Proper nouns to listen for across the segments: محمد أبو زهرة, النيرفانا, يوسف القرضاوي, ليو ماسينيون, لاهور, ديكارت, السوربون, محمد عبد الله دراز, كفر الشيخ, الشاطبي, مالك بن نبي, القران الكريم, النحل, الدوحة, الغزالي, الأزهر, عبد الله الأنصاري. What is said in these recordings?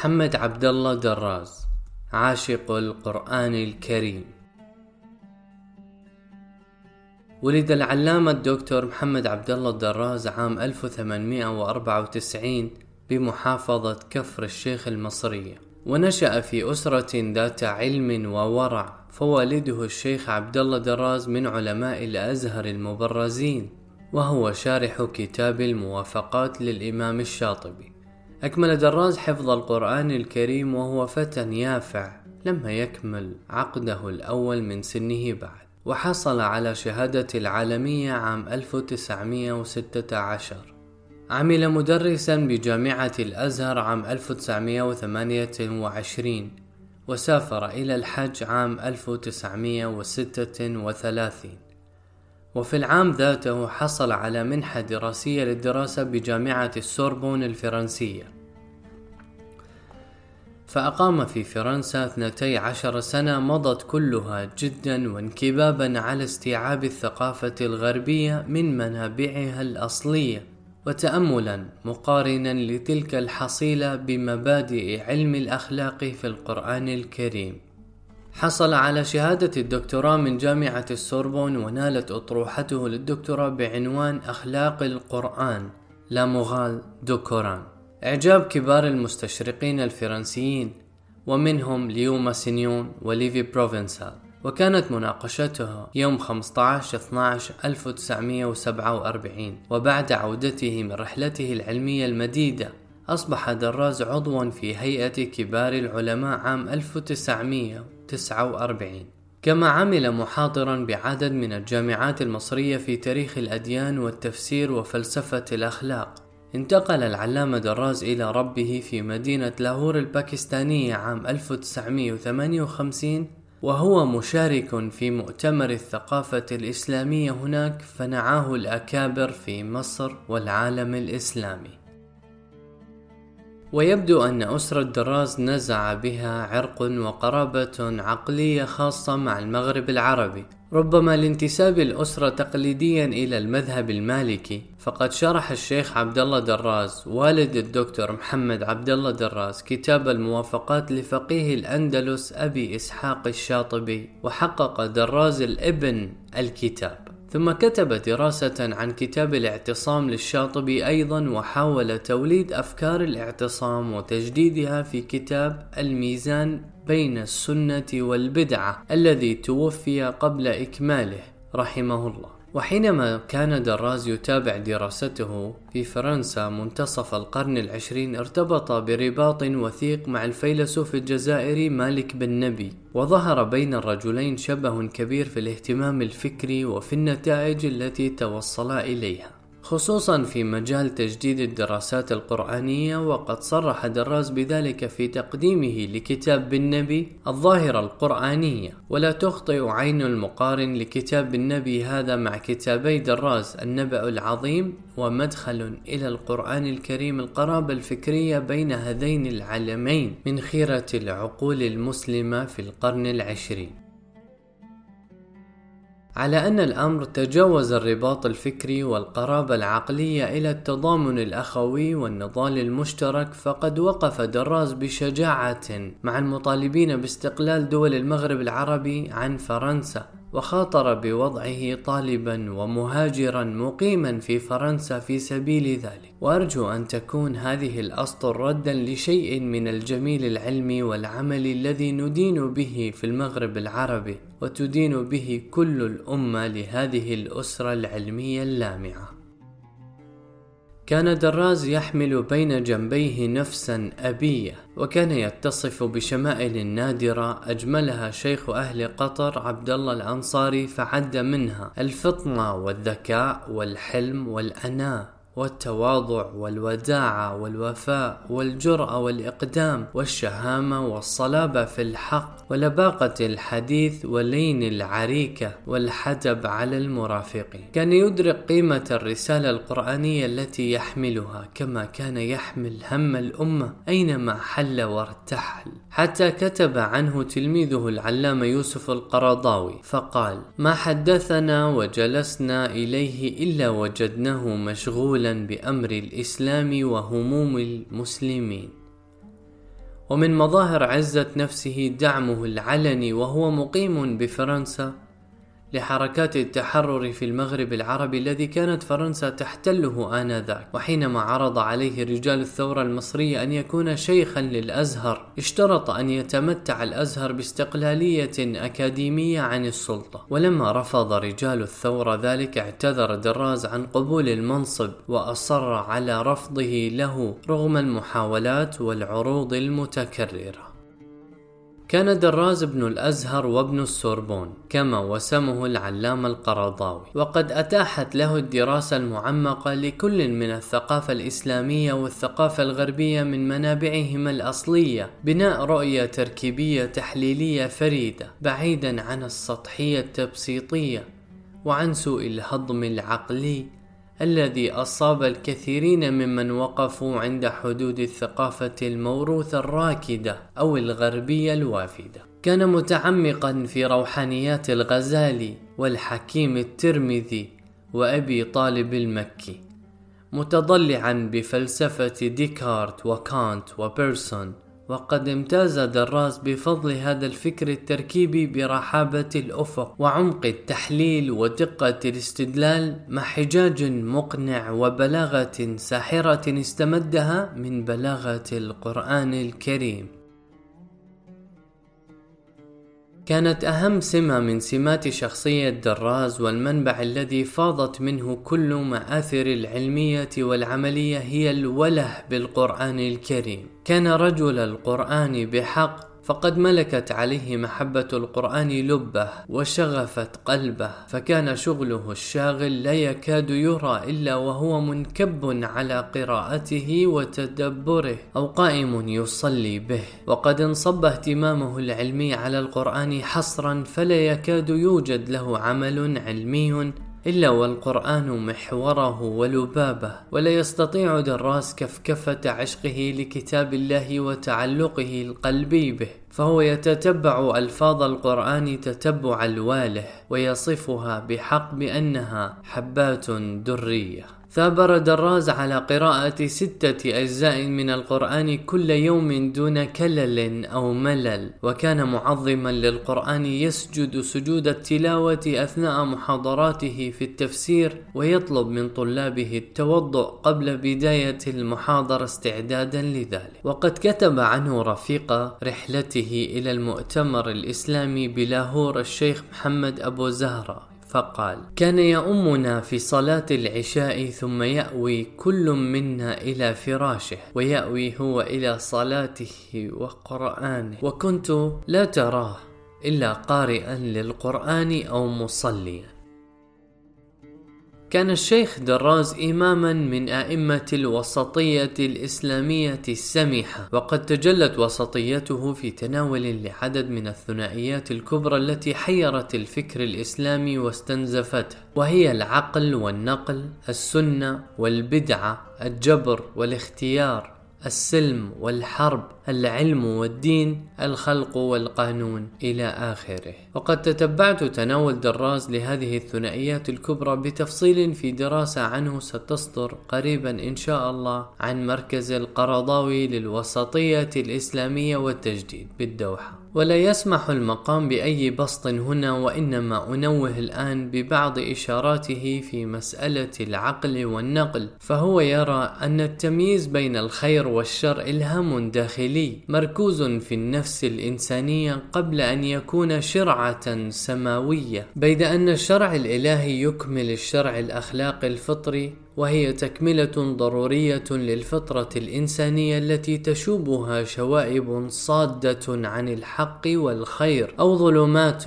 محمد عبد الله دراز، عاشق القرآن الكريم. ولد العلامة الدكتور محمد عبد الله دراز عام 1894 بمحافظة كفر الشيخ المصرية، ونشأ في أسرة ذات علم وورع، فوالده الشيخ عبد الله دراز من علماء الأزهر المبرزين، وهو شارح كتاب الموافقات للإمام الشاطبي. أكمل دراز حفظ القرآن الكريم وهو فتى يافع لم يكمل عقده الأول من سنه بعد، وحصل على شهادة العالمية عام 1916. عمل مدرسا بجامعة الأزهر عام 1928، وسافر إلى الحج عام 1936. وفي العام ذاته حصل على منحة دراسية للدراسة بجامعة السوربون الفرنسية، فأقام في فرنسا 12 سنة مضت كلها جدا وانكبابا على استيعاب الثقافة الغربية من منابعها الأصلية، وتأملا مقارنا لتلك الحصيلة بمبادئ علم الأخلاق في القرآن الكريم. حصل على شهادة الدكتوراه من جامعة السوربون، ونالت أطروحته للدكتوراه بعنوان أخلاق القرآن لا مغال دو كوران، إعجاب كبار المستشرقين الفرنسيين ومنهم ليو ماسينيون وليفي بروفنسال. وكانت مناقشتها يوم 15/12/1947، وبعد عودته من رحلته العلمية المديدة أصبح دراز عضوا في هيئة كبار العلماء عام 1949، كما عمل محاضرا بعدد من الجامعات المصرية في تاريخ الأديان والتفسير وفلسفة الأخلاق. انتقل العلامة دراز إلى ربه في مدينة لاهور الباكستانية عام 1958، وهو مشارك في مؤتمر الثقافة الإسلامية هناك، فنعاه الأكابر في مصر والعالم الإسلامي. ويبدو أن أسرة دراز نزع بها عرق وقرابة عقلية خاصة مع المغرب العربي، ربما لانتساب الأسرة تقليديا إلى المذهب المالكي. فقد شرح الشيخ عبد الله دراز والد الدكتور محمد عبد الله دراز كتاب الموافقات لفقيه الأندلس أبي إسحاق الشاطبي، وحقق دراز الابن الكتاب، ثم كتب دراسة عن كتاب الاعتصام للشاطبي أيضا، وحاول توليد أفكار الاعتصام وتجديدها في كتاب الميزان بين السنة والبدعة الذي توفي قبل إكماله رحمه الله. وحينما كان دراز يتابع دراسته في فرنسا منتصف القرن 20، ارتبط برباط وثيق مع الفيلسوف الجزائري مالك بن نبي، وظهر بين الرجلين شبه كبير في الاهتمام الفكري وفي النتائج التي توصلا إليها، خصوصا في مجال تجديد الدراسات القرآنية. وقد صرح دراز بذلك في تقديمه لكتاب بن نبي الظاهرة القرآنية، ولا تخطئ عين المقارن لكتاب بن نبي هذا مع كتابي دراز النبأ العظيم ومدخل إلى القرآن الكريم القرابة الفكرية بين هذين العالمين من خيرة العقول المسلمة في القرن 20. على أن الأمر تجاوز الرباط الفكري والقرابة العقلية إلى التضامن الأخوي والنضال المشترك، فقد وقف دراز بشجاعة مع المطالبين باستقلال دول المغرب العربي عن فرنسا، وخاطر بوضعه طالبا ومهاجرا مقيما في فرنسا في سبيل ذلك. وأرجو أن تكون هذه الأسطر ردا لشيء من الجميل العلمي والعمل الذي ندين به في المغرب العربي، وتدين به كل الأمة لهذه الأسرة العلمية اللامعة. كان دراز يحمل بين جنبيه نفسا أبية، وكان يتصف بشمائل نادرة أجملها شيخ أهل قطر عبد الله الأنصاري، فعد منها الفطنة والذكاء والحلم والأناة والتواضع والوداعة والوفاء والجرأة والإقدام والشهامة والصلابة في الحق ولباقة الحديث ولين العريكة والحدب على المرافقين. كان يدرك قيمة الرسالة القرآنية التي يحملها، كما كان يحمل هم الأمة أينما حل وارتحل، حتى كتب عنه تلميذه العلامة يوسف القرضاوي فقال: ما حدثنا وجلسنا إليه إلا وجدناه مشغولا بأمر الإسلام وهموم المسلمين. ومن مظاهر عزة نفسه دعمه العلني وهو مقيم بفرنسا لحركات التحرر في المغرب العربي الذي كانت فرنسا تحتله آنذاك. وحينما عرض عليه رجال الثورة المصرية أن يكون شيخا للأزهر اشترط أن يتمتع الأزهر باستقلالية أكاديمية عن السلطة، ولما رفض رجال الثورة ذلك اعتذر دراز عن قبول المنصب وأصر على رفضه له رغم المحاولات والعروض المتكررة. كان دراز ابن الأزهر وابن السوربون كما وسمه العلامة القرضاوي، وقد أتاحت له الدراسة المعمقة لكل من الثقافة الإسلامية والثقافة الغربية من منابعهما الأصلية، بناء رؤية تركيبية تحليلية فريدة بعيدا عن السطحية التبسيطية وعن سوء الهضم العقلي الذي أصاب الكثيرين ممن وقفوا عند حدود الثقافة الموروثة الراكدة أو الغربية الوافدة. كان متعمقا في روحانيات الغزالي والحكيم الترمذي وأبي طالب المكي، متضلعا بفلسفة ديكارت وكانت وبيرسون، وقد امتاز دراز بفضل هذا الفكر التركيبي برحابة الأفق وعمق التحليل ودقة الاستدلال، مع حجاج مقنع وبلاغة ساحرة استمدها من بلاغة القرآن الكريم. كانت أهم سمة من سمات شخصية دراز والمنبع الذي فاضت منه كل مآثر العلمية والعملية هي الوله بالقرآن الكريم. كان رجل القرآن بحق، فقد ملكت عليه محبة القرآن لبه وشغفت قلبه، فكان شغله الشاغل لا يكاد يرى إلا وهو منكب على قراءته وتدبره أو قائم يصلي به، وقد انصب اهتمامه العلمي على القرآن حصرا، فلا يكاد يوجد له عمل علمي إلا والقرآن محوره ولبابه، ولا يستطيع دراز كفكفة عشقه لكتاب الله وتعلقه القلبي به، فهو يتتبع ألفاظ القرآن تتبع الواله ويصفها بحق بأنها حبات درية. ثابر دراز على قراءة 6 أجزاء من القرآن كل يوم دون كلل أو ملل، وكان معظما للقرآن يسجد سجود التلاوة أثناء محاضراته في التفسير، ويطلب من طلابه التوضؤ قبل بداية المحاضرة استعدادا لذلك. وقد كتب عنه رفيق رحلته إلى المؤتمر الإسلامي بلاهور الشيخ محمد أبو زهرة فقال: كان يؤمنا في صلاة العشاء ثم يأوي كل منا إلى فراشه، ويأوي هو إلى صلاته وقرآنه، وكنت لا تراه إلا قارئا للقرآن أو مصليا. كان الشيخ دراز إماما من أئمة الوسطية الإسلامية السميحة، وقد تجلت وسطيته في تناول لعدد من الثنائيات الكبرى التي حيرت الفكر الإسلامي واستنزفته، وهي العقل والنقل، السنة والبدعة، الجبر والاختيار، السلم والحرب، العلم والدين، الخلق والقانون إلى آخره. وقد تتبعت تناول دراز لهذه الثنائيات الكبرى بتفصيل في دراسة عنه ستصدر قريبا إن شاء الله عن مركز القرضاوي للوسطية الإسلامية والتجديد بالدوحة، ولا يسمح المقام بأي بسط هنا، وإنما أنوه الآن ببعض إشاراته في مسألة العقل والنقل، فهو يرى أن التمييز بين الخير والشر إلهام داخلي مركوز في النفس الإنسانية قبل أن يكون شرعة سماوية، بيد أن الشرع الإلهي يكمل الشرع الأخلاقي الفطري، وهي تكملة ضرورية للفطرة الإنسانية التي تشوبها شوائب صادة عن الحق والخير، أو ظلمات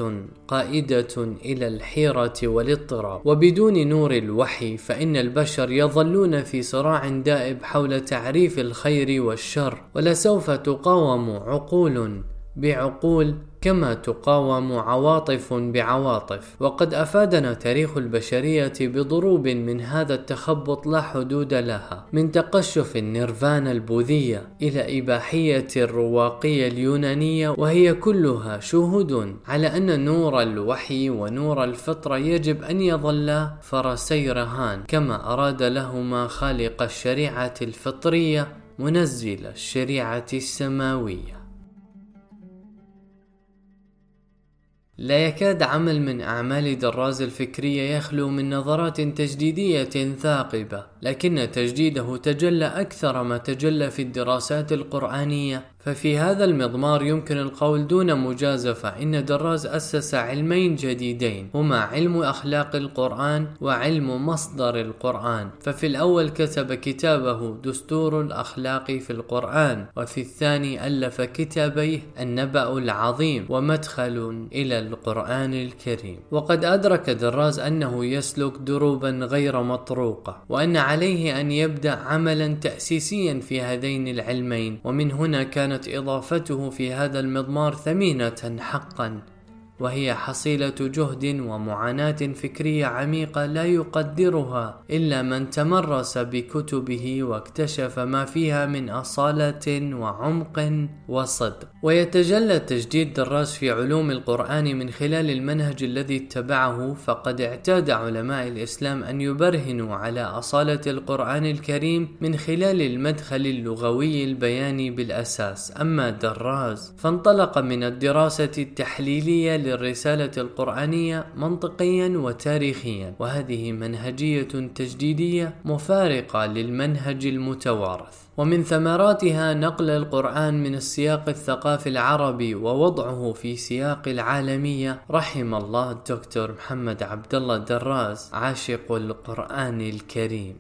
قائدة إلى الحيرة والاضطراب، وبدون نور الوحي فإن البشر يظلون في صراع دائب حول تعريف الخير والشر، ولسوف تقاوم عقول بعقول كما تقاوم عواطف بعواطف. وقد أفادنا تاريخ البشرية بضروب من هذا التخبط لا حدود لها، من تقشف النيرفانا البوذية إلى إباحية الرواقية اليونانية، وهي كلها شهود على أن نور الوحي ونور الفطرة يجب أن يظلا فرسي رهان، كما أراد لهما خالق الشريعة الفطرية منزل الشريعة السماوية. لا يكاد عمل من أعمال دراز الفكرية يخلو من نظرات تجديدية ثاقبة، لكن تجديده تجلى أكثر ما تجلى في الدراسات القرآنية. ففي هذا المضمار يمكن القول دون مجازفة إن دراز أسس علمين جديدين، هما علم أخلاق القرآن وعلم مصدر القرآن. ففي الأول كتب كتابه دستور الأخلاق في القرآن، وفي الثاني ألف كتابيه النبأ العظيم ومدخل إلى القرآن الكريم. وقد أدرك دراز أنه يسلك دروبا غير مطروقة، وأن عليه أن يبدأ عملا تأسيسيا في هذين العلمين، ومن هنا كانت إضافته في هذا المضمار ثمينة حقا، وهي حصيلة جهد ومعاناة فكرية عميقة لا يقدرها إلا من تمرس بكتبه واكتشف ما فيها من أصالة وعمق وصدق. ويتجلى تجديد دراز في علوم القرآن من خلال المنهج الذي اتبعه، فقد اعتاد علماء الإسلام أن يبرهنوا على أصالة القرآن الكريم من خلال المدخل اللغوي البياني بالأساس. أما دراز فانطلق من الدراسة التحليلية للرسالة القرآنية منطقيا وتاريخيا، وهذه منهجية تجديدية مفارقة للمنهج المتوارث، ومن ثمراتها نقل القرآن من السياق الثقافي العربي ووضعه في سياق العالمية. رحم الله الدكتور محمد عبد الله دراز عاشق القرآن الكريم.